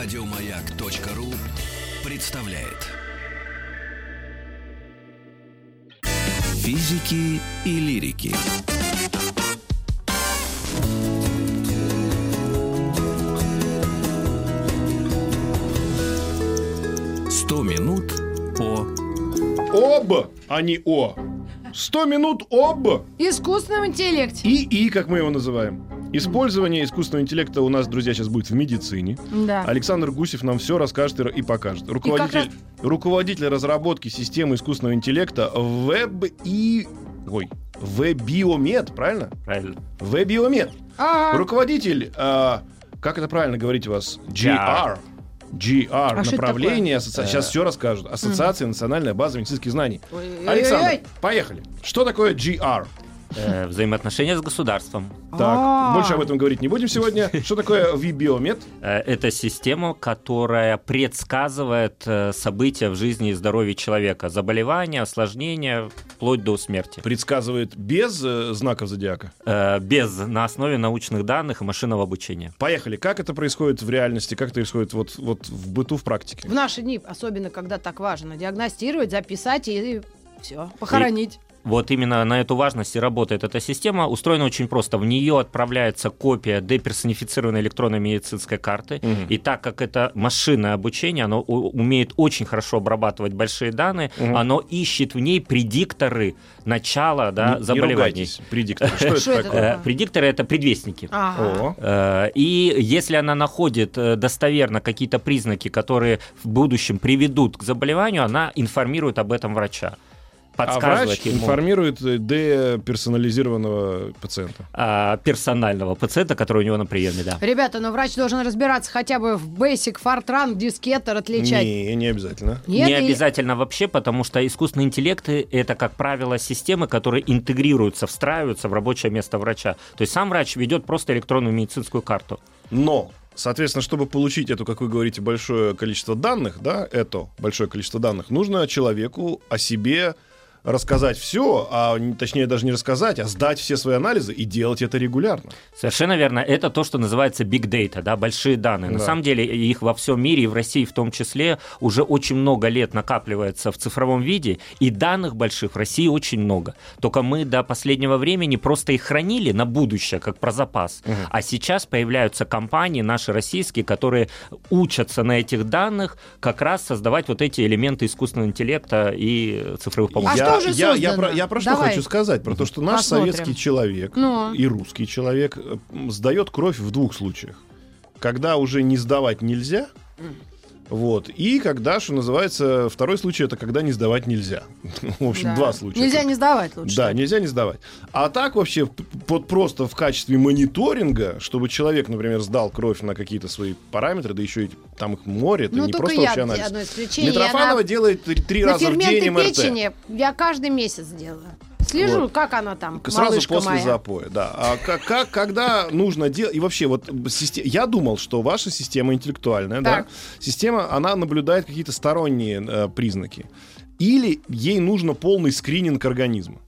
Радиомаяк.ру представляет. Физики и лирики. Об, а не о. 100 минут об искусственном интеллекте. ИИ, как мы его называем. Использование искусственного интеллекта у нас, друзья, сейчас будет в медицине. Да. Александр Гусев нам все расскажет и покажет. Руководитель разработки системы искусственного интеллекта Webiomed, правильно? Правильно. Webiomed. Руководитель, как это правильно говорить у вас? GR, направление, сейчас все расскажут. Ассоциация Национальная база медицинских знаний. Александр, поехали. Что такое GR? Взаимоотношения с государством. Так, больше об этом говорить не будем сегодня. Что такое Webiomed? Это система, которая предсказывает события в жизни и здоровье человека. Заболевания, осложнения, вплоть до смерти. Предсказывает без знаков зодиака? Без, на основе научных данных и машинного обучения. Поехали. Как это происходит в реальности? Как это происходит вот в быту, в практике? В наши дни, особенно когда так важно диагностировать, записать и все, похоронить. Вот именно на эту важность и работает эта система. Устроена очень просто. В нее отправляется копия деперсонифицированной электронной медицинской карты. И так как это машинное обучение, оно умеет очень хорошо обрабатывать большие данные, оно ищет в ней предикторы начала заболеваний. Не ругайтесь, предикторы. Что это такое? Предикторы — это предвестники. И если она находит достоверно какие-то признаки, которые в будущем приведут к заболеванию, она информирует об этом врача. А врач информирует деперсонализированного пациента. Персонального пациента, который у него на приеме, да. Ребята, но врач должен разбираться хотя бы в Basic, Fortran, дискеттер отличать. Не обязательно. Нет, не обязательно вообще, потому что искусственные интеллекты — это, как правило, системы, которые интегрируются, встраиваются в рабочее место врача. То есть сам врач ведет просто электронную медицинскую карту. Но... Соответственно, чтобы получить эту, как вы говорите, большое количество данных, нужно человеку о себе рассказать все, точнее даже не рассказать, а сдать все свои анализы и делать это регулярно. Совершенно верно. Это то, что называется big data, большие данные. Да. На самом деле их во всем мире, и в России в том числе, уже очень много лет накапливается в цифровом виде, и данных больших в России очень много. Только мы до последнего времени просто их хранили на будущее, как про запас. А сейчас появляются компании, наши российские, которые учатся на этих данных как раз создавать вот эти элементы искусственного интеллекта и цифровых помощников. Я про что хочу сказать. Про то, что наш советский человек и русский человек сдает кровь в двух случаях. Когда уже не сдавать нельзя, и когда, что называется, второй случай — это когда не сдавать нельзя. В общем, два случая. Нельзя не сдавать лучше. Да, нельзя не сдавать. А так вообще просто в качестве мониторинга, чтобы человек, например, сдал кровь на какие-то свои параметры, да еще и там их море, это не просто общий анализ. Митрофанова делает 3 раза в день МРТ. Печени я каждый месяц делаю. Слежу, как она там, сразу после запоя, да. А когда нужно делать... И вообще, я думал, что ваша система интеллектуальная, система, она наблюдает какие-то сторонние признаки. Или ей нужно полный скрининг организма?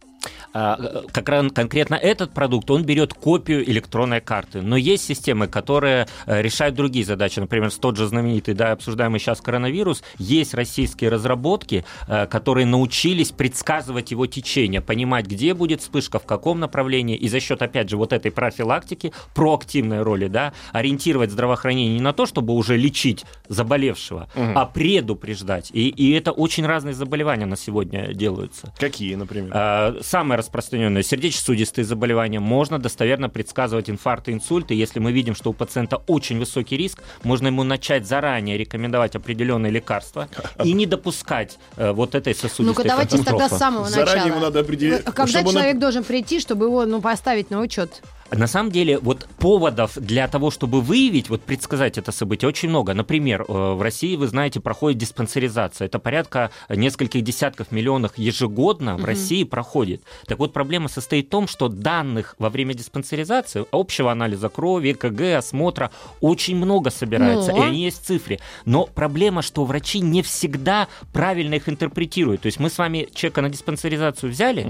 Конкретно этот продукт, он берет копию электронной карты. Но есть системы, которые решают другие задачи. Например, тот же знаменитый, обсуждаемый сейчас коронавирус. Есть российские разработки, которые научились предсказывать его течение, понимать, где будет вспышка, в каком направлении. И за счет, опять же, вот этой профилактики, проактивной роли, ориентировать здравоохранение не на то, чтобы уже лечить заболевшего, а предупреждать. И это очень разные заболевания на сегодня делаются. Какие, например? Самое распространенное — сердечно-сосудистые заболевания. Можно достоверно предсказывать инфаркты, инсульты. Если мы видим, что у пациента очень высокий риск, можно ему начать заранее рекомендовать определенные лекарства и не допускать вот этой сосудистой катастрофы. Ну-ка, давайте тогда с самого начала. Заранее ему надо определить. Когда человек должен прийти, чтобы его поставить на учет? На самом деле, поводов для того, чтобы выявить, предсказать это событие, очень много. Например, в России, вы знаете, проходит диспансеризация. Это порядка нескольких десятков миллионов ежегодно в России проходит. Так вот, проблема состоит в том, что данных во время диспансеризации, общего анализа крови, ЭКГ, осмотра, очень много собирается, и они есть в цифре. Но проблема, что врачи не всегда правильно их интерпретируют. То есть мы с вами человека на диспансеризацию взяли,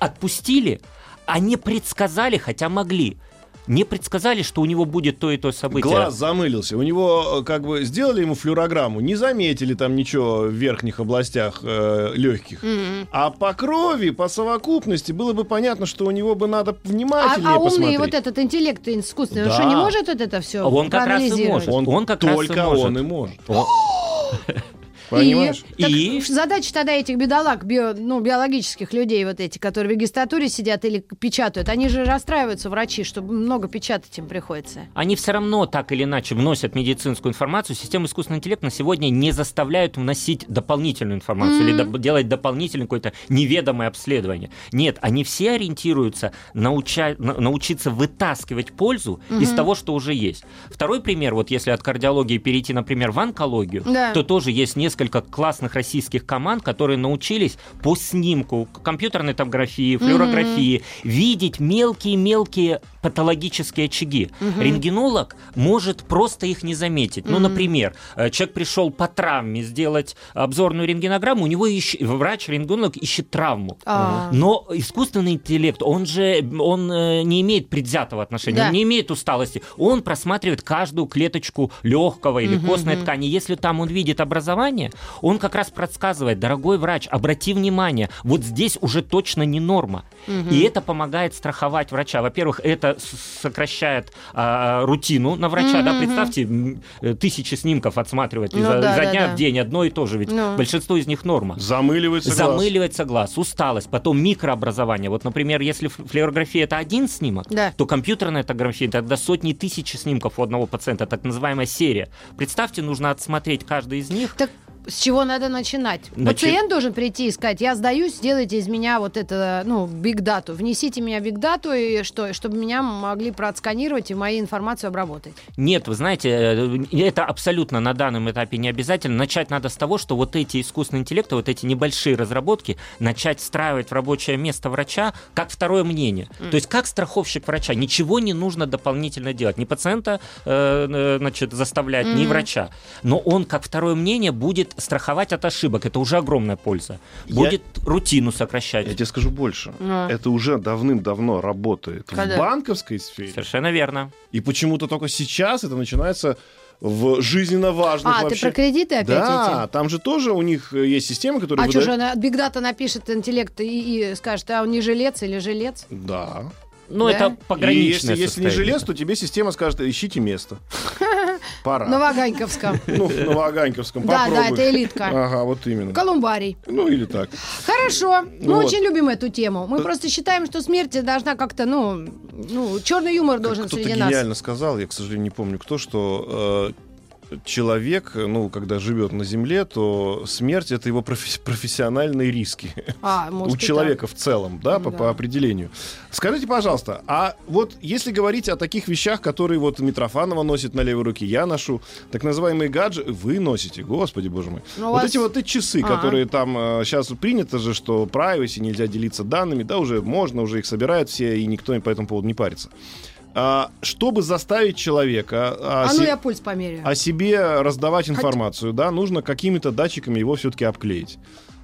отпустили, а не предсказали, хотя могли. не предсказали, что у него будет то и то событие. Глаз замылился. У него как бы сделали ему флюорограмму, не заметили там ничего в верхних областях легких. Mm-hmm. А по крови, по совокупности было бы понятно, что у него бы надо внимательнее посмотреть. А умный вот этот интеллект искусственный, да. Он что, не может вот это все проанализировать? Он как раз и может. Только он и может. Понимаешь? И задача тогда этих бедолаг, биологических людей, вот эти, которые в регистратуре сидят или печатают, они же расстраиваются, врачи, что много печатать им приходится. Они все равно так или иначе вносят медицинскую информацию. Система искусственного интеллекта на сегодня не заставляют вносить дополнительную информацию или делать дополнительное какое-то неведомое обследование. Нет, они все ориентируются научиться вытаскивать пользу из того, что уже есть. Второй пример, вот если от кардиологии перейти, например, в онкологию, то тоже есть несколько классных российских команд, которые научились по снимку компьютерной томографии, флюорографии видеть мелкие-мелкие патологические очаги. Рентгенолог может просто их не заметить. Ну, например, человек пришел по травме сделать обзорную рентгенограмму, у него врач-рентгенолог ищет травму. Но искусственный интеллект, он не имеет предвзятого отношения, он не имеет усталости. Он просматривает каждую клеточку легкого или костной ткани. Если там он видит образование, он как раз подсказывает: дорогой врач, обрати внимание, вот здесь уже точно не норма. И это помогает страховать врача. Во-первых, это сокращает рутину на врача. Да, представьте, тысячи снимков отсматривать изо дня в день одно и то же. Ведь большинство из них норма. Замыливается глаз, усталость, потом микрообразование. Вот, например, если флюорография — это один снимок, то компьютерная томография — тогда сотни тысяч снимков у одного пациента, так называемая серия. Представьте, нужно отсмотреть каждый из них. С чего надо начинать? Пациент должен прийти и сказать: я сдаюсь, сделайте из меня вот это, биг-дату. Внесите меня в биг-дату, чтобы меня могли проотсканировать и мою информацию обработать. Нет, вы знаете, это абсолютно на данном этапе не обязательно. Начать надо с того, что вот эти искусственные интеллекты, вот эти небольшие разработки, начать встраивать в рабочее место врача как второе мнение. То есть как страховщик врача. Ничего не нужно дополнительно делать. Ни пациента заставлять, ни врача. Но он как второе мнение будет страховать от ошибок, это уже огромная польза. Будет рутину сокращать. Я тебе скажу больше. Это уже давным-давно работает в банковской сфере. Совершенно верно. И почему-то только сейчас это начинается в жизненно важных вообще. Ты про кредиты опять идти? Там же тоже у них есть система, которая... А что же, бигдата напишет интеллект и скажет: а он не жилец или жилец? Да. Это пограничное состояние. Если не жилец, то тебе система скажет: ищите место. Пора. На Ваганьковском. На Ваганьковском, попробуй. Да, это элитка. Ага, вот именно. Колумбарий. Или так. Хорошо. Мы очень любим эту тему. Мы просто считаем, что смерть должна как-то, черный юмор должен среди нас. Кто-то гениально сказал, я, к сожалению, не помню кто, что человек, когда живет на земле, то смерть — это его профессиональные риски. У человека в целом, по определению. Скажите, пожалуйста, а вот если говорить о таких вещах, которые вот Митрофанова носит на левой руке, я ношу, так называемые гаджеты, вы носите, господи боже мой. Эти часы, которые там сейчас принято же, что privacy, нельзя делиться данными, уже можно, уже их собирают все, и никто по этому поводу не парится. Чтобы заставить человека я пульс померяю. О себе раздавать информацию, нужно какими-то датчиками его все-таки обклеить.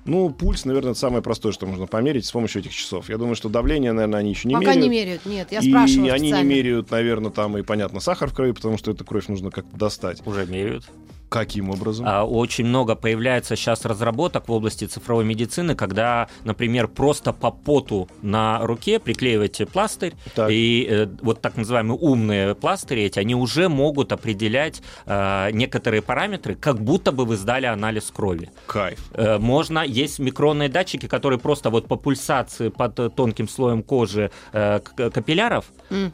Пульс, наверное, самое простое, что можно померить с помощью этих часов. Я думаю, что давление, наверное, они еще не меряют. Пока не меряют, нет, я спрашиваю. И они не меряют, наверное, там и, понятно, сахар в крови, потому что эту кровь нужно как-то достать. Уже меряют. Каким образом? Очень много появляется сейчас разработок в области цифровой медицины, когда, например, просто по поту на руке приклеиваете пластырь, и вот так называемые умные пластыри эти, они уже могут определять некоторые параметры, как будто бы вы сдали анализ крови. Кайф. Есть микронные датчики, которые просто вот по пульсации под тонким слоем кожи капилляров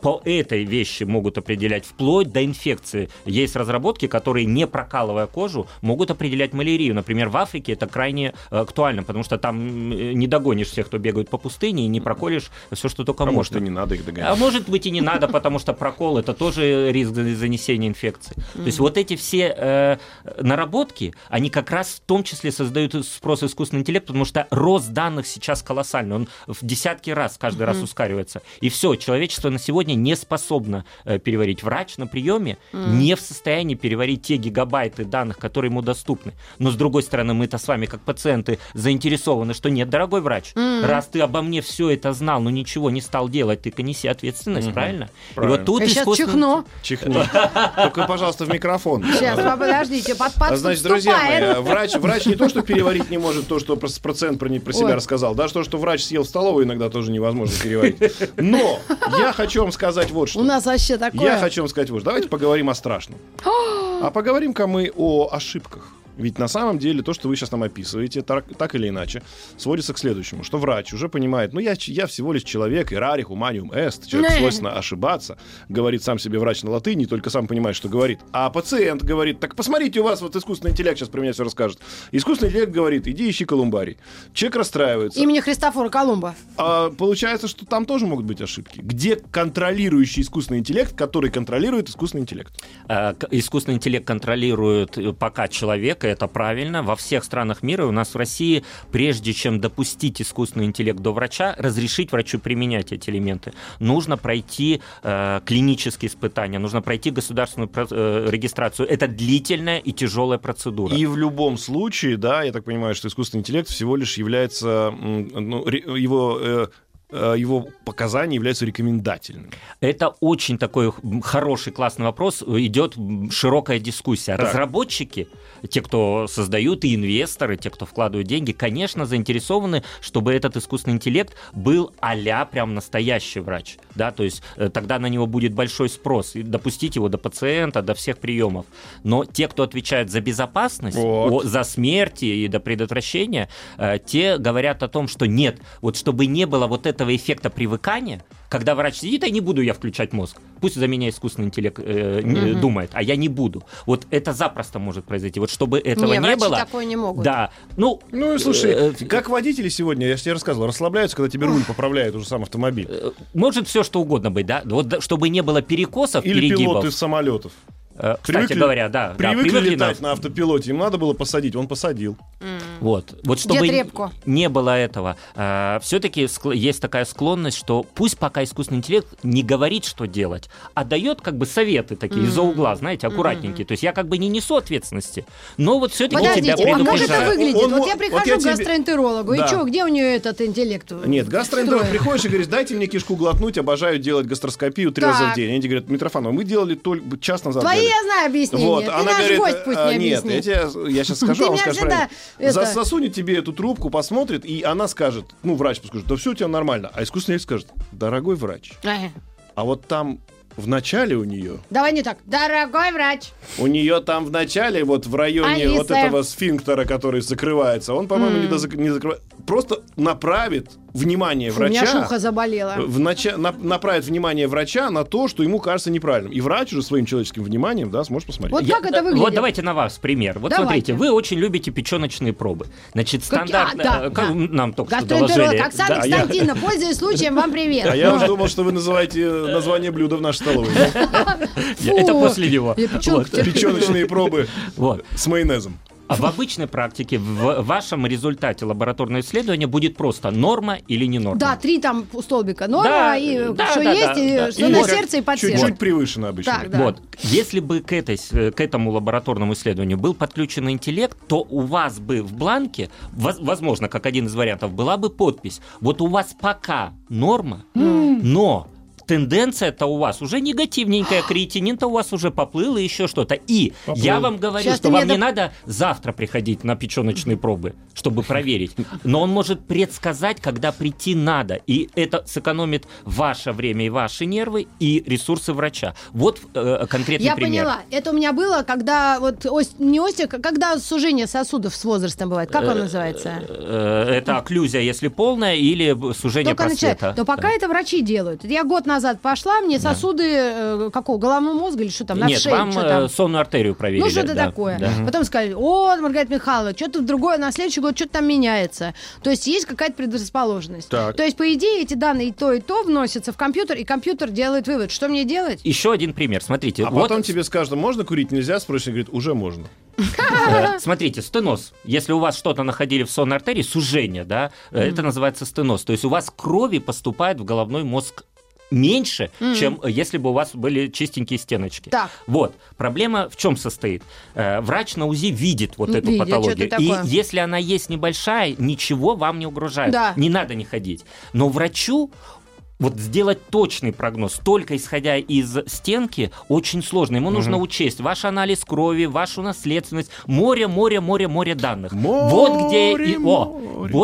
по этой вещи могут определять вплоть до инфекции. Есть разработки, которые не прокалывают кожу, могут определять малярию. Например, в Африке это крайне актуально, потому что там не догонишь всех, кто бегает по пустыне, и не проколешь все, что только можно. Может, и не надо их догонять. А может быть, и не надо, потому что прокол — это тоже риск занесения инфекции. То есть вот эти все наработки, они как раз в том числе создают спрос искусственного интеллекта, потому что рост данных сейчас колоссальный. Он в десятки раз каждый раз ускоривается. И все, человечество на сегодня не способно переварить. Врач на приеме не в состоянии переварить те гигабайты пакеты данных, которые ему доступны. Но, с другой стороны, мы-то с вами, как пациенты, заинтересованы, что нет, дорогой врач, раз ты обо мне все это знал, но ничего не стал делать, ты-ка неси ответственность, правильно? Правильно. И вот тут искусственно... Сейчас чихну. Только, пожалуйста, в микрофон. Сейчас, подождите, подступает. Значит, друзья мои, врач не то, что переварить не может то, что пациент про себя рассказал, да, то, что врач съел в столовой, иногда тоже невозможно переварить. Но я хочу вам сказать вот что. У нас вообще такое. Я хочу вам сказать вот что. Давайте поговорим о страшном. А поговорим-ка мы о ошибках. Ведь на самом деле то, что вы сейчас нам описываете, так или иначе, сводится к следующему, что врач уже понимает, ну я всего лишь человек, errare humanium est, человеку свойственно ошибаться, говорит сам себе врач на латыни, только сам понимает, что говорит. А пациент говорит, так посмотрите, у вас вот искусственный интеллект сейчас про меня все расскажет. Искусственный интеллект говорит, иди ищи колумбарий. Человек расстраивается. Имени Христофора Колумба. А получается, что там тоже могут быть ошибки. Где контролирующий искусственный интеллект, который контролирует искусственный интеллект? Искусственный интеллект контролирует пока человека. Это правильно. Во всех странах мира, у нас в России, прежде чем допустить искусственный интеллект до врача, разрешить врачу применять эти элементы, нужно пройти клинические испытания, нужно пройти государственную регистрацию. Это длительная и тяжелая процедура. И в любом случае, да, я так понимаю, что искусственный интеллект всего лишь является, его показания являются рекомендательными. Это очень такой хороший, классный вопрос. Идет широкая дискуссия. Так. Разработчики, те, кто создают, и инвесторы, те, кто вкладывают деньги, конечно, заинтересованы, чтобы этот искусственный интеллект был а-ля прям настоящий врач. Да? То есть тогда на него будет большой спрос. И допустить его до пациента, до всех приемов. Но те, кто отвечают за безопасность, за смерти и до предотвращения, те говорят о том, что нет, вот чтобы не было вот этого эффекта привыкания, когда врач сидит, а не буду я включать мозг. Пусть за меня искусственный интеллект думает, а я не буду. Вот это запросто может произойти. Вот чтобы этого не было... Врачи такое не могут. Да. Ну, слушай, как водители сегодня, я же тебе рассказывал, расслабляются, когда тебе руль поправляет уже сам автомобиль. Может все что угодно быть, да? Вот чтобы не было перекосов, или перегибов. Или пилоты самолетов. Кстати говоря, привыкли летать на автопилоте, им надо было посадить, он посадил. Вот чтобы не было этого. Все-таки есть такая склонность, что пусть пока искусственный интеллект не говорит, что делать, а дает как бы советы такие из-за угла, знаете, аккуратненькие. То есть я как бы не несу ответственности, но вот все-таки тебя предупреждаю. А как это выглядит? Я прихожу к гастроэнтерологу, и что, где у нее этот интеллект? Нет, гастроэнтеролог приходишь и говоришь, дайте мне кишку глотнуть, обожаю делать гастроскопию 3 раза в день. Они говорят, Митрофанова, мы делали только час назад. Твои я знаю объяснение, вот, ты она наш говорит, гость пусть не объяснит. Нет, я сейчас скажу, а он скажет правильно. Засунет тебе эту трубку, посмотрит, и она скажет, ну, врач скажет, да все у тебя нормально. А искусственный интеллект скажет, дорогой врач, а вот там в начале у нее... Давай не так. Дорогой врач. У нее там в начале, вот в районе вот этого сфинктера, который закрывается, он, по-моему, не закрывает. Просто направит внимание врача... У меня шуха заболела. Направит внимание врача на то, что ему кажется неправильным. И врач уже своим человеческим вниманием, да, сможет посмотреть. Вот как это выглядит? Вот давайте на вас пример. Вот смотрите, вы очень любите печеночные пробы. Значит, стандартно... Нам только что доложили. Оксана Константиновна, пользуясь случаем, вам привет. А я уже думал, что вы называете название блюда в нашей столовой. Это после него. Печеночные пробы с майонезом. А в обычной практике в вашем результате лабораторного исследования будет просто норма или не норма. Да, 3 там столбика. Норма, что на сердце и под сердцем. Чуть-чуть превышено обычно. Так. Вот. Если бы к этому лабораторному исследованию был подключен интеллект, то у вас бы в бланке, возможно, как один из вариантов, была бы подпись. Вот у вас пока норма, но... Тенденция-то у вас уже негативненькая, креатинин-то у вас уже поплыл и еще что-то. И я вам говорю, сейчас что вам не надо завтра приходить на печеночные пробы, чтобы проверить. Но он может предсказать, когда прийти надо. И это сэкономит ваше время и ваши нервы, и ресурсы врача. Вот конкретный пример. Я поняла. Это у меня было, когда когда сужение сосудов с возрастом бывает. Как он называется? Это окклюзия, если полная, или сужение просвета. Но пока это врачи делают. Я год назад пошла, мне сосуды головного мозга или что там, на шее. Нет, вам сонную артерию проверили. Ну, что-то такое. Да. Потом сказали, Маргарита Михайловна, что-то другое, на следующий год что-то там меняется. То есть есть какая-то предрасположенность. Так. То есть, по идее, эти данные и то вносятся в компьютер, и компьютер делает вывод. Что мне делать? Еще один пример, смотрите. А потом тебе скажут, можно курить, нельзя? Спросишь, говорит, уже можно. Смотрите, стеноз. Если у вас что-то находили в сонной артерии, сужение, да, это называется стеноз. То есть у вас крови поступает в головной мозг меньше, чем если бы у вас были чистенькие стеночки. Так. Вот. Проблема в чем состоит? Врач на УЗИ видит вот эту патологию. И если она есть небольшая, ничего вам не угрожает. Да. Не надо не ходить. Но врачу вот сделать точный прогноз, только исходя из стенки, очень сложно. Ему нужно учесть ваш анализ крови, вашу наследственность, море данных. Вот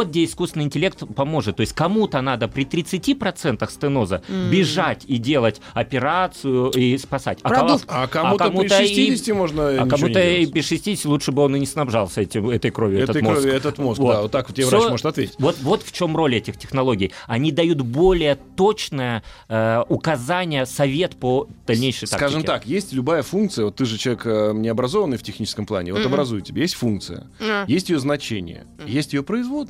где искусственный интеллект поможет. То есть кому-то надо при 30% стеноза бежать и делать операцию и спасать. А кому-то при 60 можно ничего не делать. А кому-то и при 60 лучше бы он и не снабжался этой кровью, этот мозг. Вот. Да, вот так вот тебе врач может ответить. Вот в чем роль этих технологий. Они дают более точное указание, совет по дальнейшей тактике. Скажем так, есть любая функция, вот ты же человек необразованный в техническом плане, вот образую тебя, есть функция, есть ее значение, есть ее производная.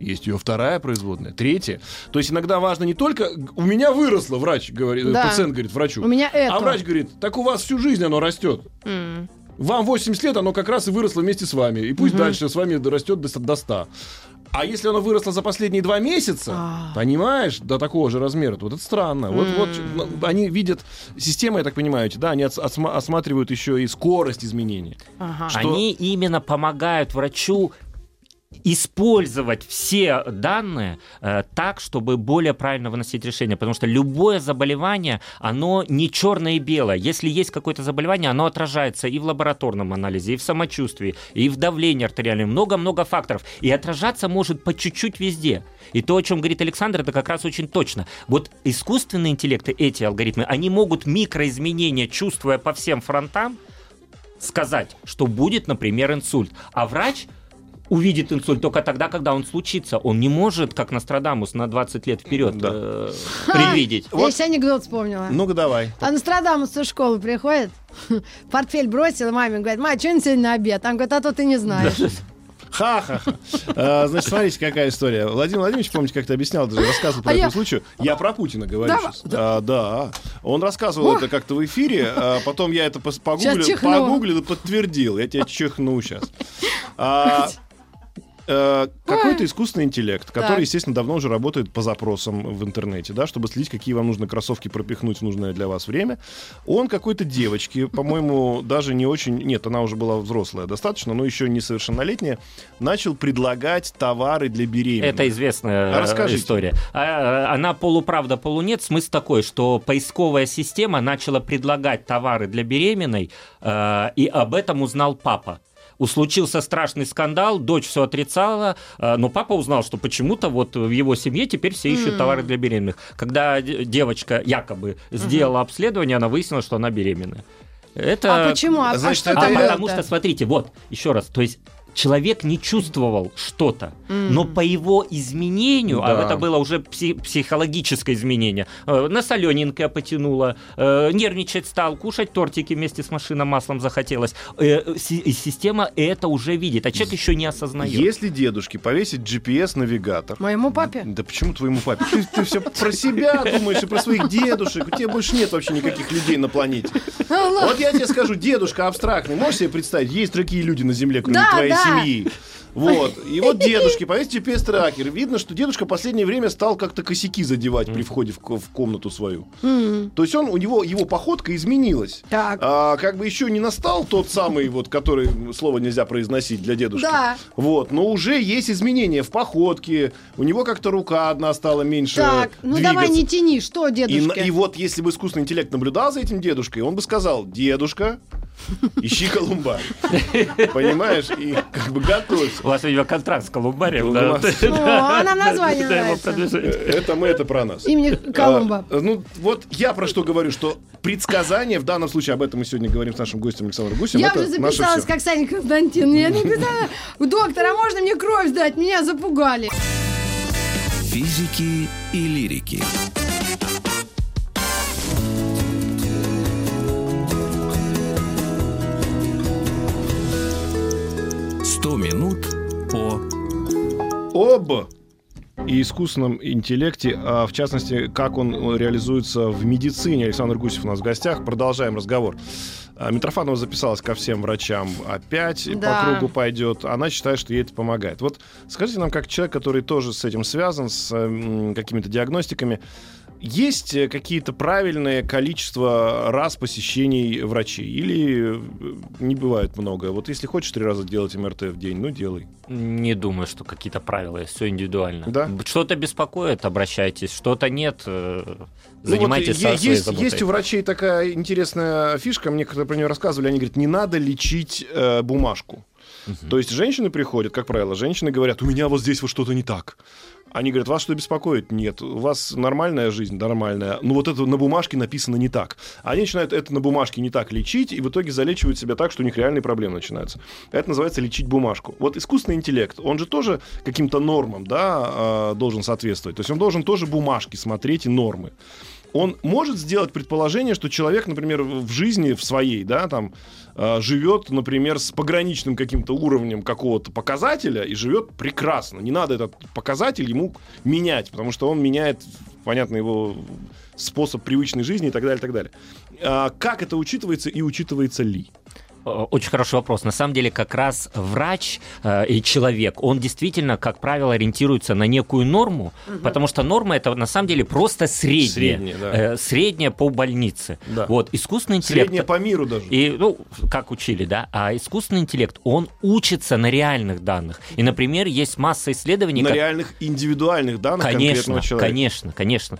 Есть ее вторая производная, третья. То есть иногда важно не только... У меня выросло, врач говорит, пациент говорит врачу. У меня это. А врач говорит, так у вас всю жизнь оно растет. Вам 80 лет, оно как раз и выросло вместе с вами. И пусть дальше с вами растет до 100. А если оно выросло за последние 2 месяца, понимаешь, до такого же размера, то вот это странно. Вот они видят, системы, я так понимаю, да, они осматривают еще и скорость изменений. Они именно помогают врачу использовать все данные так, чтобы более правильно выносить решение. Потому что любое заболевание, оно не черное и белое. Если есть какое-то заболевание, оно отражается и в лабораторном анализе, и в самочувствии, и в давлении артериальном. Много-много факторов. И отражаться может по чуть-чуть везде. И то, о чем говорит Александр, это как раз очень точно. Вот искусственные интеллекты, эти алгоритмы, они могут микроизменения, чувствуя по всем фронтам, сказать, что будет, например, инсульт. А врач увидит инсульт только тогда, когда он случится. Он не может, как Нострадамус, на 20 лет вперед предвидеть. Я еще анекдот вспомнила. Ну-ка давай. А Нострадамус со школы приходит, портфель бросил, маме говорит: «Ма, что сегодня на обед?» Она говорит: «А то ты не знаешь». Ха-ха-ха. Значит, смотрите, какая история. Владимир Владимирович, помните, как-то объяснял, даже рассказывал про этот случай. Я про Путина говорю сейчас. Да. Он рассказывал это как-то в эфире, потом я это погуглил и подтвердил. Я тебя чихну сейчас. Какой-то искусственный интеллект, который, естественно, давно уже работает по запросам в интернете, да, чтобы следить, какие вам нужно кроссовки пропихнуть в нужное для вас время. Он какой-то девочке, по-моему, даже не очень... Нет, она уже была взрослая достаточно, но еще несовершеннолетняя, начал предлагать товары для беременных. Это известная история. Она полуправда, полунет. Смысл такой, что поисковая система начала предлагать товары для беременной, и об этом узнал папа. Случился страшный скандал, дочь все отрицала, но папа узнал, что почему-то вот в его семье теперь все ищут товары для беременных. Когда девочка якобы сделала обследование, она выяснила, что она беременна. Это... А почему? Потому что, смотрите, вот, еще раз, то есть человек не чувствовал что-то, но по его изменению, а это было уже психологическое изменение, на солененькое потянуло, нервничать стал, кушать тортики вместе с машинным маслом захотелось. Система это уже видит, а человек еще не осознает. Если дедушке повесить GPS-навигатор... Моему папе? Да почему твоему папе? Ты все про себя думаешь и про своих дедушек. У тебя больше нет вообще никаких людей на планете. Вот я тебе скажу, дедушка абстрактный. Можешь себе представить, есть такие люди на Земле, кроме твоей семьи? Вот. И вот дедушке повесить GPS-тракер. Видно, что дедушка в последнее время стал как-то косяки задевать при входе в комнату свою. То есть его походка изменилась. Как бы еще не настал тот самый, вот, который слово нельзя произносить для дедушки. Вот. Но уже есть изменения в походке. У него как-то рука одна стала меньше двигаться. Так, ну давай не тяни, что дедушка? И вот если бы искусственный интеллект наблюдал за этим дедушкой, он бы сказал: «Дедушка, ищи Колумба». Понимаешь? И как бы готовься. У вас, видимо, контракт с Колумбарием. Нам название нравится. Это про нас. Имени Колумба. Ну, вот я про что говорю, что предсказание, в данном случае, об этом мы сегодня говорим с нашим гостем Александром Гусевым. Я уже записалась, как Саня Константин. Я написала: «Доктор, а можно мне кровь сдать? Меня запугали». Физики и лирики. Минут об и искусственном интеллекте, а в частности, как он реализуется в медицине. Александр Гусев у нас в гостях. Продолжаем разговор. Митрофанова записалась ко всем врачам опять, по кругу пойдет. Она считает, что ей это помогает. Вот скажите нам, как человек, который тоже с этим связан, с какими-то диагностиками, Есть какие-то правильные количество раз посещений врачей? Или не бывает много? Вот если хочешь 3 раза делать МРТ в день, ну делай. Не думаю, что какие-то правила есть, все индивидуально. Да? Что-то беспокоит, обращайтесь, что-то нет, занимайтесь своей заботой. Есть у врачей такая интересная фишка, мне когда про нее рассказывали, они говорят, не надо лечить бумажку. Угу. То есть женщины приходят, как правило, женщины говорят, у меня вот здесь вот что-то не так. Они говорят, вас что беспокоит? Нет. У вас нормальная жизнь? Нормальная. Ну вот это на бумажке написано не так. Они начинают это на бумажке не так лечить, и в итоге залечивают себя так, что у них реальные проблемы начинаются. Это называется лечить бумажку. Вот искусственный интеллект, он же тоже каким-то нормам, да, должен соответствовать. То есть он должен тоже бумажки смотреть и нормы. Он может сделать предположение, что человек, например, в жизни, в своей, да, там, живет, например, с пограничным каким-то уровнем какого-то показателя и живет прекрасно. Не надо этот показатель ему менять, потому что он меняет, понятно, его способ привычной жизни и так далее, так далее. Как это учитывается и учитывается ли? Очень хороший вопрос. На самом деле, как раз врач и человек, он действительно, как правило, ориентируется на некую норму, угу. потому что норма это на самом деле просто средняя, да. Средняя по больнице. Да. Вот искусственный интеллект. Средняя по миру даже. И, ну, как учили, да. А искусственный интеллект, он учится на реальных данных. И, например, есть масса исследований. На реальных индивидуальных данных конкретного человека. Конечно.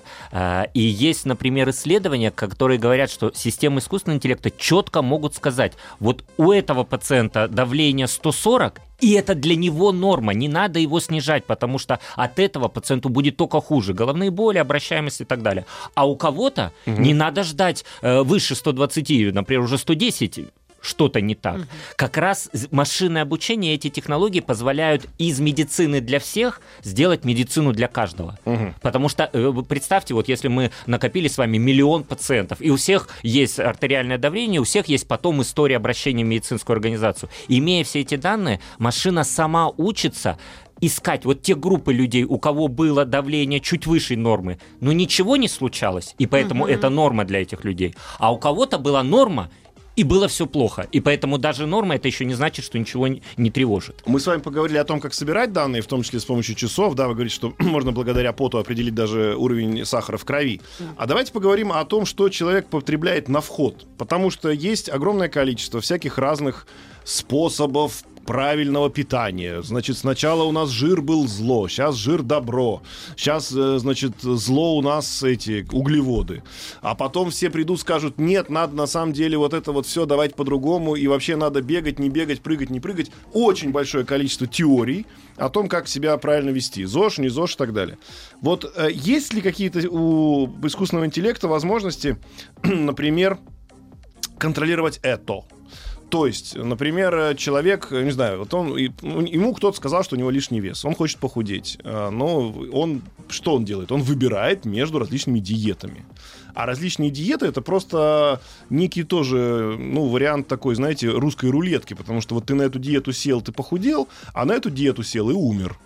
И есть, например, исследования, которые говорят, что системы искусственного интеллекта четко могут сказать, вот у этого пациента давление 140, и это для него норма, не надо его снижать, потому что от этого пациенту будет только хуже. Головные боли, обращаемость и так далее. А у кого-то не надо ждать выше 120, например, уже 110, что-то не так. Как раз машинное обучение, эти технологии позволяют из медицины для всех сделать медицину для каждого. Потому что, представьте, вот если мы накопили с вами 1 000 000 пациентов, и у всех есть артериальное давление, у всех есть потом история обращения в медицинскую организацию. Имея все эти данные, машина сама учится искать вот те группы людей, у кого было давление чуть выше нормы, но ничего не случалось, и поэтому это норма для этих людей. А у кого-то была норма, и было все плохо. И поэтому даже норма, это еще не значит, что ничего не тревожит. Мы с вами поговорили о том, как собирать данные, в том числе с помощью часов. Да, вы говорите, что можно благодаря поту определить даже уровень сахара в крови. А давайте поговорим о том, что человек потребляет на вход. Потому что есть огромное количество всяких разных способов правильного питания. Значит, сначала у нас жир был зло, сейчас жир добро, сейчас, значит, зло у нас эти углеводы. А потом все придут, скажут, нет, надо на самом деле вот это вот все давать по-другому, и вообще надо бегать, не бегать, прыгать, не прыгать. Очень большое количество теорий о том, как себя правильно вести. ЗОЖ, не ЗОЖ и так далее. Вот есть ли какие-то у искусственного интеллекта возможности, например, контролировать это? То есть, например, человек, не знаю, вот он, ему кто-то сказал, что у него лишний вес, он хочет похудеть, но он, что он делает? Он выбирает между различными диетами. А различные диеты — это просто некий тоже, ну, вариант такой, знаете, русской рулетки, потому что вот ты на эту диету сел, ты похудел, а на эту диету сел и умер.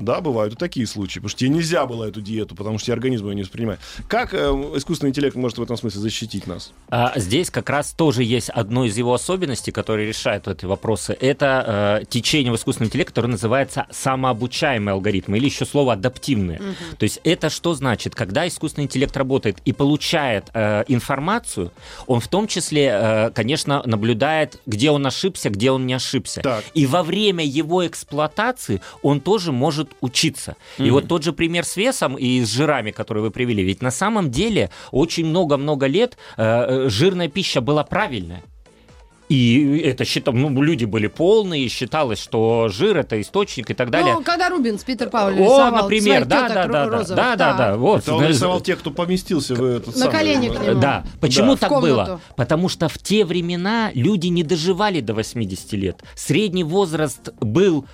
Да, бывают и такие случаи, потому что тебе нельзя было эту диету, потому что тебе организм ее не воспринимает. Как искусственный интеллект может в этом смысле защитить нас? Здесь как раз тоже есть одно из его особенностей, которое решает эти вопросы. Это течение в искусственном интеллекте, которое называется самообучаемые алгоритмы, или еще слово адаптивные. То есть это что значит? Когда искусственный интеллект работает и получает информацию, он в том числе, конечно, наблюдает, где он ошибся, где он не ошибся. Так. И во время его эксплуатации он тоже может учиться. И вот тот же пример с весом и с жирами, которые вы привели. Ведь на самом деле очень много-много лет жирная пища была правильная. И это люди были полные, считалось, что жир это источник и так далее. Ну, когда Рубинс, Петер Павлович рисовал, например, да, вот. Это он рисовал тех, кто поместился в этот самый. На колени к нему. Да. Почему так было? Потому что в те времена люди не доживали до 80 лет. Средний возраст был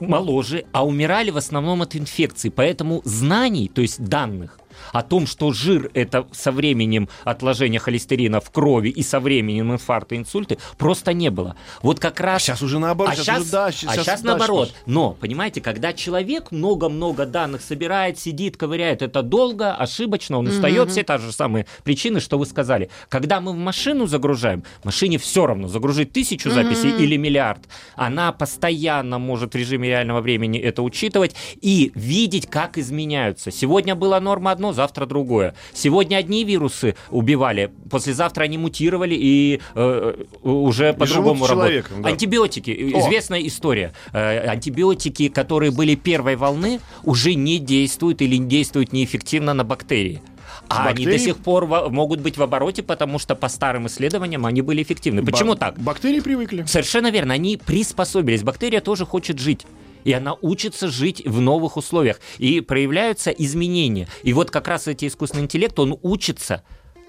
моложе, а умирали в основном от инфекций. Поэтому знаний, то есть данных о том, что жир – это со временем отложение холестерина в крови и со временем инфаркты, инсульты, просто не было. Вот как раз... Сейчас уже наоборот. Сейчас наоборот. Но, понимаете, когда человек много-много данных собирает, сидит, ковыряет, это долго, ошибочно, он устает, все те же самые причины, что вы сказали. Когда мы в машину загружаем, машине все равно, загружить 1000 записей или 1 000 000, она постоянно может в режиме реального времени это учитывать и видеть, как изменяются. Сегодня была норма одна, одно, завтра другое. Сегодня одни вирусы убивали, послезавтра они мутировали и уже по-другому работают. Да. Антибиотики. Известная история. Антибиотики, которые были первой волны, уже не действуют или действуют неэффективно на бактерии. А бактерии... они до сих пор могут быть в обороте, потому что по старым исследованиям они были эффективны. Почему так? Бактерии привыкли. Совершенно верно, они приспособились. Бактерия тоже хочет жить. И она учится жить в новых условиях. И проявляются изменения. И вот как раз эти искусственный интеллект, он учится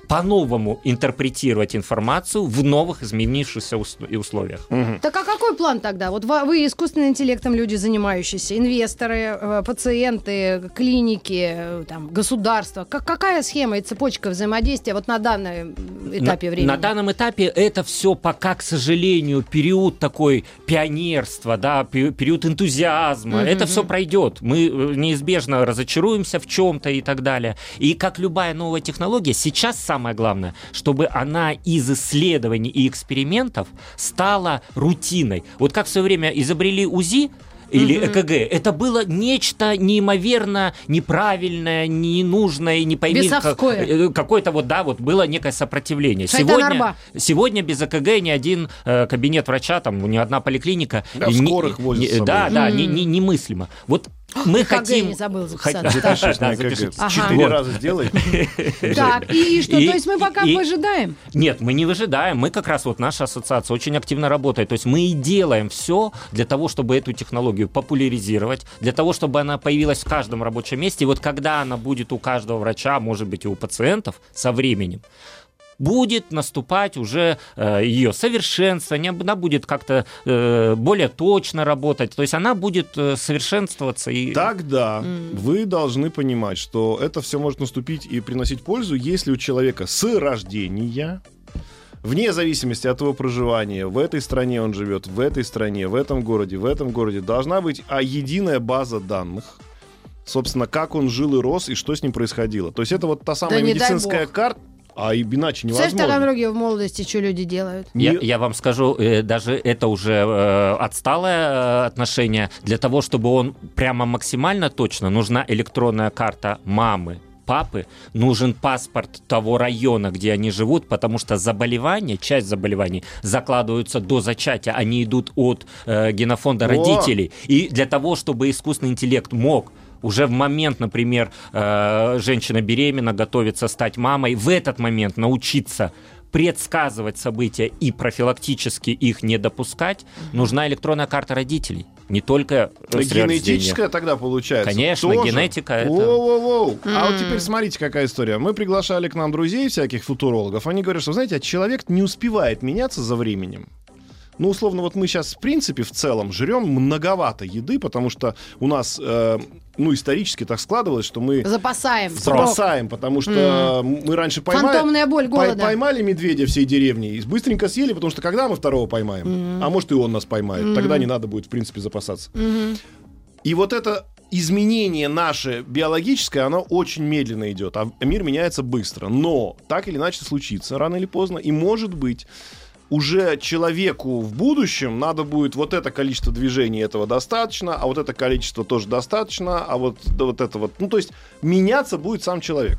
по-новому интерпретировать информацию в новых изменившихся условиях. Угу. Так а какой план тогда? Вот вы искусственным интеллектом люди занимающиеся, инвесторы, пациенты, клиники, там, государство. Какая схема и цепочка взаимодействия вот на данном этапе времени? На данном этапе это все пока, к сожалению, период такой пионерства, да, период энтузиазма. Угу. Это все пройдет. Мы неизбежно разочаруемся в чем-то и так далее. И как любая новая технология, сейчас самое главное, чтобы она из исследований и экспериментов стала рутиной. Вот как в свое время изобрели УЗИ или ЭКГ, это было нечто неимоверно неправильное, ненужное, не пойми, какое-то вот, да, вот было некое сопротивление. Сегодня без ЭКГ ни один кабинет врача, там, ни одна поликлиника. Да, скорых возят с собой. Да, немыслимо. Вот мы хотим... не забыл записать. Четыре раза сделай. Так, и что? То есть мы пока выжидаем? Нет, мы не выжидаем. Мы как раз, вот наша ассоциация очень активно работает. То есть мы и делаем все для того, чтобы эту технологию популяризировать, для того, чтобы она появилась в каждом рабочем месте. И вот когда она будет у каждого врача, может быть, и у пациентов со временем, будет наступать уже ее совершенствование, она будет как-то более точно работать, то есть она будет совершенствоваться. И... Тогда вы должны понимать, что это все может наступить и приносить пользу, если у человека с рождения, вне зависимости от его проживания, в этой стране он живет, в этой стране, в этом городе, должна быть единая база данных. Собственно, как он жил и рос, и что с ним происходило. То есть это вот та самая медицинская карта. А иначе невозможно. Все, что там другие в молодости, что люди делают. Я вам скажу, даже это уже отсталое отношение. Для того, чтобы он прямо максимально точно, нужна электронная карта мамы, папы, нужен паспорт того района, где они живут, потому что заболевания, часть заболеваний закладываются до зачатия, они идут от генофонда родителей. И для того, чтобы искусственный интеллект мог уже в момент, например, женщина беременна, готовится стать мамой, в этот момент научиться предсказывать события и профилактически их не допускать, нужна электронная карта родителей. Не только генетическая тогда получается. Конечно, тоже. Генетика это... А вот теперь смотрите, какая история. Мы приглашали к нам друзей, всяких футурологов. Они говорят, что, знаете, человек не успевает меняться за временем. Ну, условно, вот мы сейчас, в принципе, в целом жрем многовато еды, потому что у нас, исторически так складывалось, что мы... Запасаем, потому что мы раньше поймали медведя всей деревни и быстренько съели, потому что когда мы второго поймаем, а может, и он нас поймает, тогда не надо будет, в принципе, запасаться. И вот это изменение наше биологическое, оно очень медленно идет, а мир меняется быстро. Но так или иначе случится рано или поздно, и, может быть, уже человеку в будущем надо будет вот это количество движений, этого достаточно, а вот это количество тоже достаточно, а вот это вот... Ну, то есть меняться будет сам человек.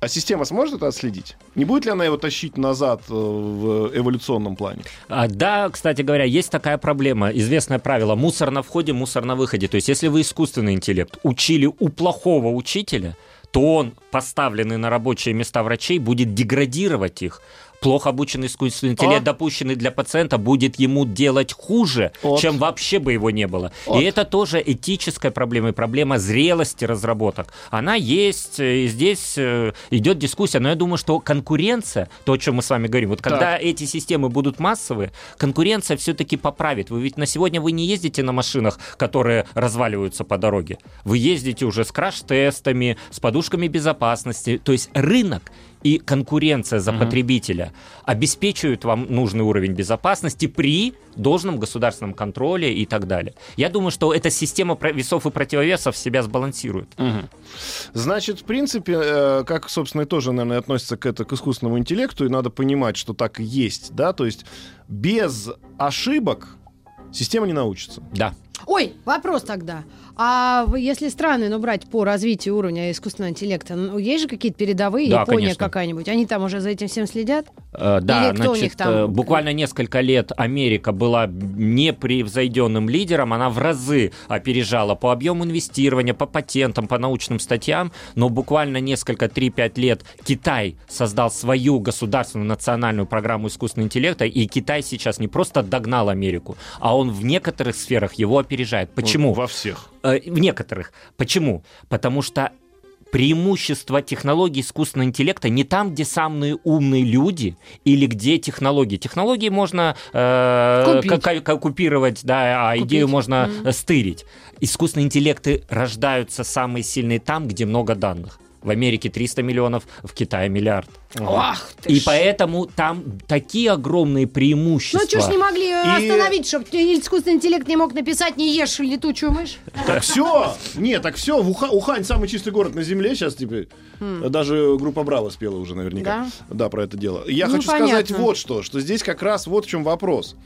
А система сможет это отследить? Не будет ли она его тащить назад в эволюционном плане? Да, кстати говоря, есть такая проблема. Известное правило: мусор на входе, мусор на выходе. То есть если вы искусственный интеллект учили у плохого учителя, то он, поставленный на рабочие места врачей, будет деградировать их. Плохо обученный искусственный интеллект, допущенный для пациента, будет ему делать хуже, чем вообще бы его не было. И это тоже этическая проблема, и проблема зрелости разработок. Она есть, и здесь идет дискуссия. Но я думаю, что конкуренция, то, о чем мы с вами говорим, вот когда эти системы будут массовые, конкуренция все-таки поправит. Вы ведь на сегодня вы не ездите на машинах, которые разваливаются по дороге. Вы ездите уже с краш-тестами, с подушками безопасности. То есть рынок и конкуренция за потребителя обеспечивают вам нужный уровень безопасности при должном государственном контроле и так далее. Я думаю, что эта система весов и противовесов себя сбалансирует. Значит, в принципе, как, собственно, и тоже, наверное, относится к искусственному интеллекту, и надо понимать, что так и есть, да, то есть без ошибок система не научится. Да. Ой, вопрос тогда. А если страны, ну, брать по развитию уровня искусственного интеллекта, ну, есть же какие-то передовые, да, Япония конечно. Какая-нибудь? Они там уже за этим всем следят? Да, значит, там... буквально несколько лет Америка была непревзойденным лидером. Она в разы опережала по объему инвестирования, по патентам, по научным статьям. Но буквально несколько, 3-5 лет Китай создал свою государственную национальную программу искусственного интеллекта. И Китай сейчас не просто догнал Америку, а он в некоторых сферах его опережает. Почему? Во всех. В некоторых. Почему? Потому что преимущество технологий искусственного интеллекта не там, где самые умные люди или где технологии. Технологии можно купировать, да, а идею можно стырить. Искусственные интеллекты рождаются самые сильные там, где много данных. В Америке 300 миллионов, в Китае миллиард. Ах, и поэтому там такие огромные преимущества. Ну, что ж не могли остановить, чтобы искусственный интеллект не мог написать «не ешь летучую мышь»? Так все! Нет, так все. Ухань самый чистый город на земле сейчас теперь. Даже группа «Браво» спела уже наверняка. Да, да, про это дело. Я хочу сказать вот что. Что здесь как раз вот в чем вопрос.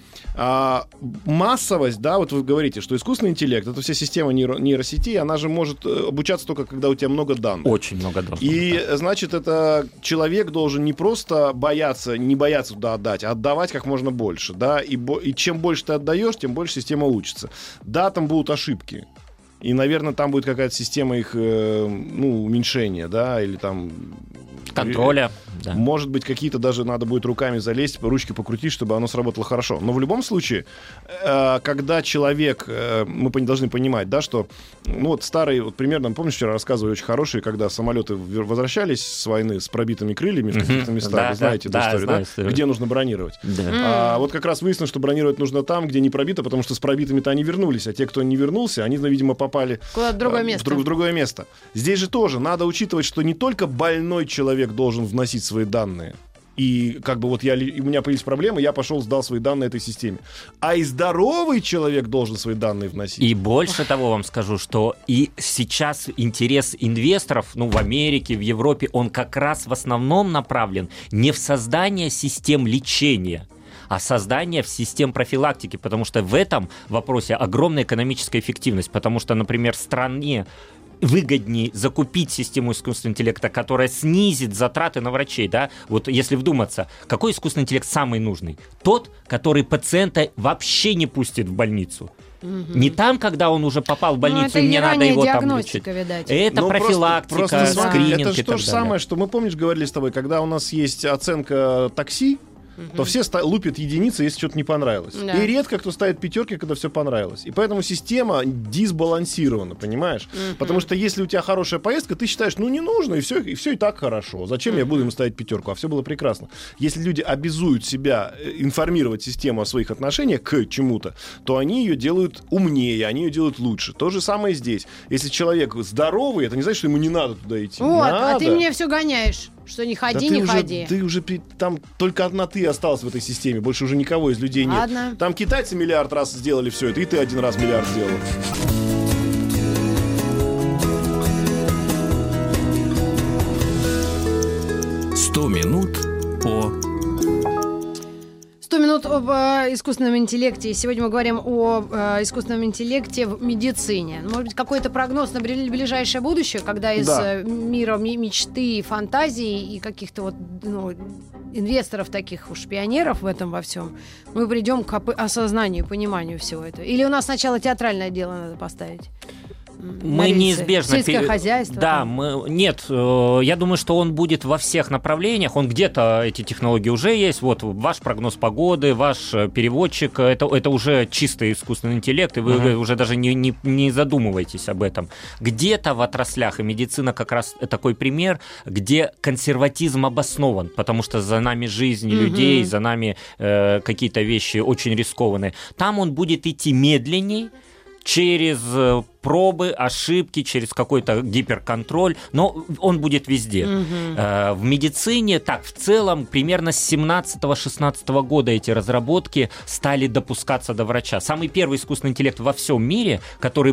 Массовость, да, вот вы говорите, что искусственный интеллект, это вся система нейросети, она же может обучаться только, когда у тебя много данных. Очень много данных. И, значит, это человек должен не просто бояться, не бояться туда отдать, а отдавать как можно больше, да, и чем больше ты отдаешь, тем больше система учится. Да, там будут ошибки, и, наверное, там будет какая-то система их, ну, уменьшения, да, или там... контроля. Да. Может быть, какие-то даже надо будет руками залезть, ручки покрутить, чтобы оно сработало хорошо. Но в любом случае, когда человек... Мы должны понимать, да, что... Ну, вот старый... Вот примерно, помнишь, вчера рассказывали очень хорошие, когда самолеты возвращались с войны с пробитыми крыльями в каких-то местах. Да, вы знаете эту историю, да? Историю. Где нужно бронировать. Да. Вот как раз выяснилось, что бронировать нужно там, где не пробито, потому что с пробитыми-то они вернулись, а те, кто не вернулся, они, видимо, попали в другое место. В другое место. Здесь же тоже надо учитывать, что не только больной человек должен вносить свои данные. И как бы вот у меня появились проблемы, я пошел, сдал свои данные этой системе. А и здоровый человек должен свои данные вносить. И больше того вам скажу, что и сейчас интерес инвесторов, ну, в Америке, в Европе, он как раз в основном направлен не в создание систем лечения, а создание систем профилактики, потому что в этом вопросе огромная экономическая эффективность, потому что, например, стране выгоднее закупить систему искусственного интеллекта, которая снизит затраты на врачей, да? Вот если вдуматься, какой искусственный интеллект самый нужный? Тот, который пациента вообще не пустит в больницу. Не там, когда он уже попал в больницу, и мне надо его там лечить. Видать. Это но профилактика, просто скрининг и так далее. Это то же самое, что мы, помнишь, говорили с тобой, когда у нас есть оценка такси, то все лупят единицы, если что-то не понравилось. Да. И редко кто ставит пятерки, когда все понравилось. И поэтому система дисбалансирована, понимаешь? Потому что если у тебя хорошая поездка, ты считаешь, ну не нужно, и все и так хорошо. Зачем я буду им ставить пятерку? А все было прекрасно. Если люди обязуют себя информировать систему о своих отношениях к чему-то, то они ее делают умнее, они ее делают лучше. То же самое здесь. Если человек здоровый, это не значит, что ему не надо туда идти. Вот, надо. А ты мне все гоняешь. Что не ходи, да не ходи. Ты уже там только одна ты осталась в этой системе. Больше уже никого из людей нет. Ладно. Там китайцы миллиард раз сделали все это, и ты один раз миллиард сделал. Сто минут об искусственном интеллекте. И сегодня мы говорим о искусственном интеллекте в медицине. Может быть, какой-то прогноз на ближайшее будущее, когда из мира мечты и фантазии и каких-то вот, ну, инвесторов таких уж, пионеров в этом во всем, мы придем к осознанию, пониманию всего этого? Или у нас сначала театральное дело надо поставить? Мы неизбежно... Сельское хозяйство? Да, нет, я думаю, что он будет во всех направлениях, он где-то, эти технологии уже есть, вот ваш прогноз погоды, ваш переводчик, это уже чистый искусственный интеллект, и вы уже даже не задумываетесь об этом. Где-то в отраслях, и медицина как раз такой пример, где консерватизм обоснован, потому что за нами жизнь людей, за нами какие-то вещи очень рискованные. Там он будет идти медленней, через пробы, ошибки, через какой-то гиперконтроль, но он будет везде. Mm-hmm. В медицине так в целом примерно с 17-16 года эти разработки стали допускаться до врача. Самый первый искусственный интеллект во всем мире, который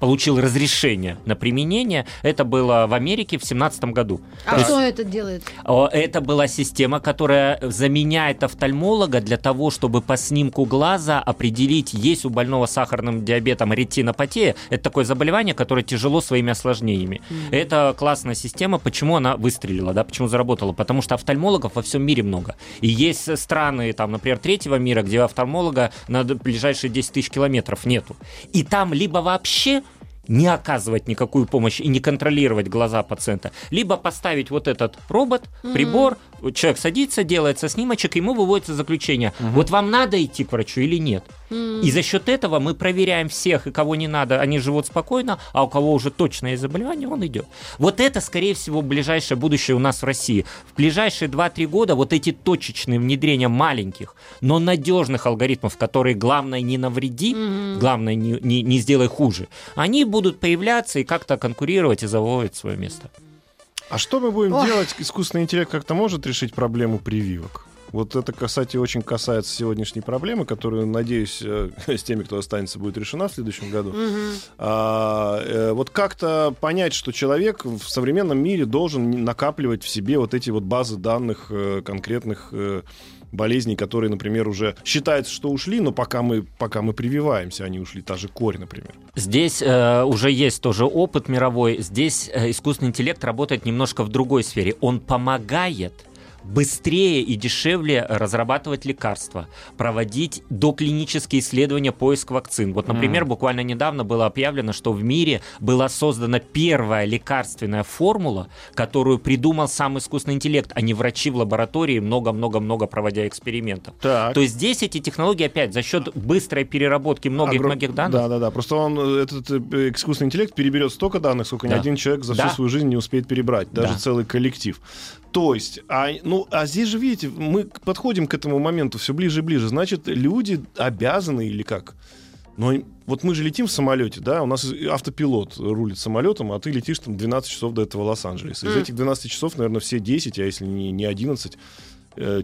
получил разрешение на применение, это было в Америке в 17 году. А кто это делает? Это была система, которая заменяет офтальмолога для того, чтобы по снимку глаза определить, есть у больного с сахарным диабетом ретинопатия. Это такое заболевание, которое тяжело своими осложнениями. Mm-hmm. Это классная система. Почему она выстрелила, да, почему заработала? Потому что офтальмологов во всем мире много. И есть страны, там, например, третьего мира, где офтальмолога на ближайшие 10 тысяч километров нету. И там либо вообще не оказывать никакую помощь и не контролировать глаза пациента, либо поставить вот этот робот, mm-hmm. прибор, человек садится, делается снимочек, ему выводится заключение. Mm-hmm. Вот вам надо идти к врачу или нет? Mm-hmm. И за счет этого мы проверяем всех, и кого не надо, они живут спокойно, а у кого уже точно есть заболевание, он идет. Вот это, скорее всего, ближайшее будущее у нас в России. В ближайшие 2-3 года вот эти точечные внедрения маленьких, но надежных алгоритмов, которые, главное, не навреди, mm-hmm. главное, не сделай хуже, они будут появляться и как-то конкурировать и завоевывать свое место. А что мы будем делать? Искусственный интеллект как-то может решить проблему прививок? Вот это, кстати, очень касается сегодняшней проблемы, которую, надеюсь, с теми, кто останется, будет решена в следующем году. Mm-hmm. Вот как-то понять, что человек в современном мире должен накапливать в себе вот эти вот базы данных конкретных болезней, которые, например, уже считается, что ушли, но пока мы прививаемся, они ушли, та же корь, например. Здесь уже есть тоже опыт мировой. Здесь искусственный интеллект работает немножко в другой сфере. Он помогает быстрее и дешевле разрабатывать лекарства, проводить доклинические исследования, поиск вакцин. Вот, например, буквально недавно было объявлено, что в мире была создана первая лекарственная формула, которую придумал сам искусственный интеллект, а не врачи в лаборатории, много-много-много проводя экспериментов. Так. То есть здесь эти технологии опять за счет быстрой переработки многих-многих данных. Да-да-да, просто он, этот искусственный интеллект переберет столько данных, сколько ни один человек за всю свою жизнь не успеет перебрать, даже целый коллектив. То есть, здесь же, видите, мы подходим к этому моменту все ближе и ближе. Значит, люди обязаны или как? Но вот мы же летим в самолете, да, у нас автопилот рулит самолетом, а ты летишь там 12 часов до этого Лос-Анджелеса. Из этих 12 часов, наверное, все 10, а если не 11,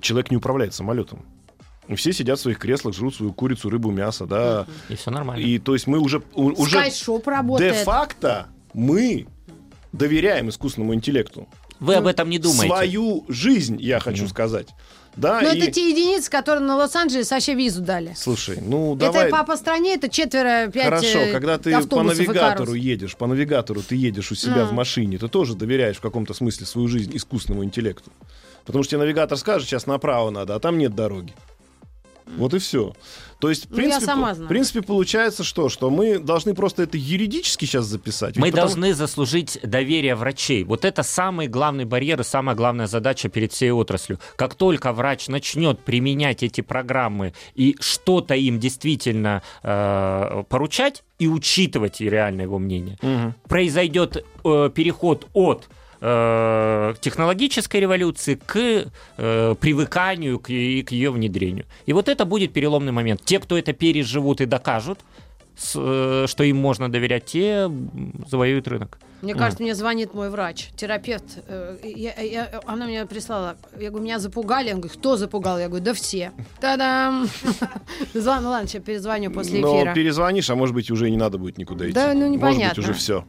человек не управляет самолетом. Все сидят в своих креслах, жрут свою курицу, рыбу, мясо, да. И все нормально. И то есть мы уже де-факто мы доверяем искусственному интеллекту. Вы об этом не думаете. Свою жизнь, я хочу сказать. Да, но это те единицы, которые на Лос-Анджелес вообще визу дали. Слушай, давай... Это по стране, это 4-5 автобусов. Хорошо, когда ты по навигатору ты едешь у себя в машине, ты тоже доверяешь в каком-то смысле свою жизнь искусственному интеллекту. Потому что тебе навигатор скажет, сейчас направо надо, а там нет дороги. Вот и все. То есть, в принципе, получается, что мы должны просто это юридически сейчас записать. Мы должны заслужить доверие врачей. Вот это самый главный барьер и самая главная задача перед всей отраслью. Как только врач начнет применять эти программы и что-то им действительно поручать и учитывать реально его мнение, произойдет переход от технологической революции к привыканию и к ее внедрению. И вот это будет переломный момент. Те, кто это переживут и докажут, что им можно доверять, те завоюют рынок. Мне кажется, мне звонит мой врач, терапевт. Она меня прислала. Я говорю, меня запугали. Он говорит, кто запугал? Я говорю, да все. Та-дам! Ладно, сейчас перезвоню после эфира. Но перезвонишь, а может быть, уже не надо будет никуда идти. Да, непонятно. Может быть, уже все.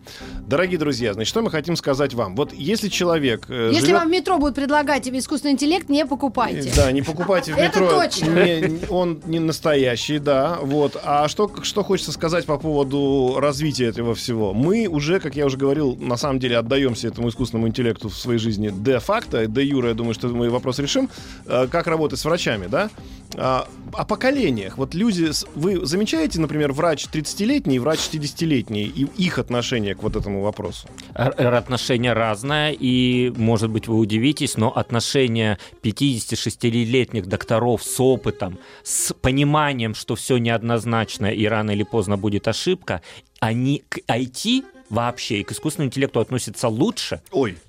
Дорогие друзья, значит, что мы хотим сказать вам? Вот если человек... Если вам в метро будут предлагать искусственный интеллект, не покупайте. Да, не покупайте в метро. Это точно. Он не настоящий, да. А что хочется сказать по поводу развития этого всего? Мы уже, как я уже говорил, на самом деле отдаемся этому искусственному интеллекту в своей жизни де-факто, де-юре, я думаю, что мы вопрос решим, как работать с врачами, да? О поколениях. Вот люди, вы замечаете, например, врач 30-летний и врач 60-летний, и их отношение к вот этому вопросу? Отношение разное, и, может быть, вы удивитесь, но отношение 50-60-летних докторов с опытом, с пониманием, что все неоднозначно и рано или поздно будет ошибка, они к IT... вообще и к искусственному интеллекту относится лучше,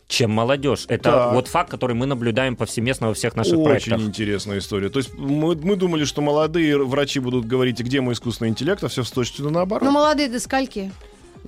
чем молодежь. Это вот факт, который мы наблюдаем повсеместно во всех наших проектах. Очень интересная история. То есть мы думали, что молодые врачи будут говорить, где мой искусственный интеллект, а все точно наоборот. Но молодые до скольки?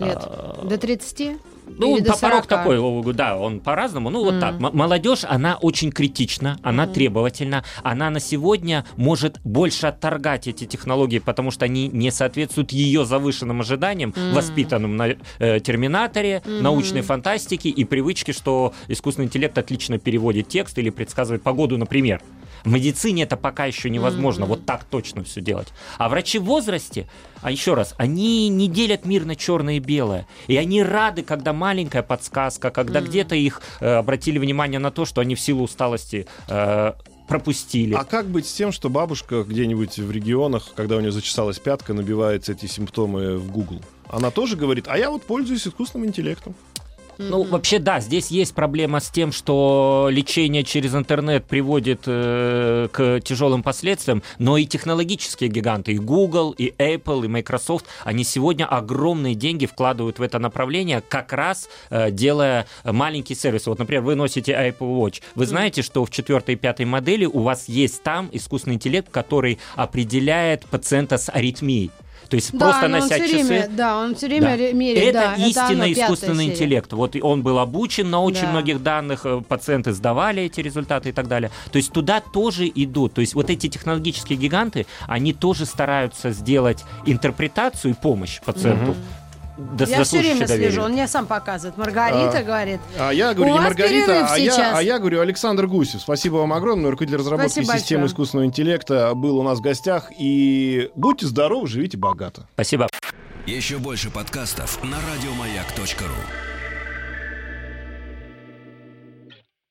лет? До 30? Ну, порог такой, да, он по-разному. Ну, вот так. Молодежь, она очень критична, она требовательна, она на сегодня может больше отторгать эти технологии, потому что они не соответствуют ее завышенным ожиданиям, воспитанным на терминаторе, научной фантастике и привычке, что искусственный интеллект отлично переводит текст или предсказывает погоду, например. В медицине это пока еще невозможно, вот так точно все делать. А врачи в возрасте, а еще раз, они не делят мир на черное и белое, и они рады, когда маленькая подсказка, когда где-то их обратили внимание на то, что они в силу усталости пропустили. А как быть с тем, что бабушка где-нибудь в регионах, когда у нее зачесалась пятка, набивает эти симптомы в Google? Она тоже говорит, а я вот пользуюсь искусственным интеллектом. Ну, вообще, да, здесь есть проблема с тем, что лечение через интернет приводит к тяжелым последствиям, но и технологические гиганты, и Google, и Apple, и Microsoft, они сегодня огромные деньги вкладывают в это направление, как раз делая маленький сервис. Вот, например, вы носите Apple Watch. Вы знаете, что в 4-й и 5-й модели у вас есть там искусственный интеллект, который определяет пациента с аритмией. То есть да, просто нося часы. Время, да, он все время меряет. Это истинный искусственный интеллект. Вот он был обучен на очень многих данных, пациенты сдавали эти результаты и так далее. То есть туда тоже идут. То есть вот эти технологические гиганты, они тоже стараются сделать интерпретацию и помощь пациенту. Я все время слежу, он мне сам показывает. Маргарита говорит. А я говорю, не Маргарита, а я говорю, Александр Гусев. Спасибо вам огромное, руководитель разработки системы искусственного интеллекта был у нас в гостях. И будьте здоровы, живите богато. Спасибо. Еще больше подкастов на радиомаяк.ру.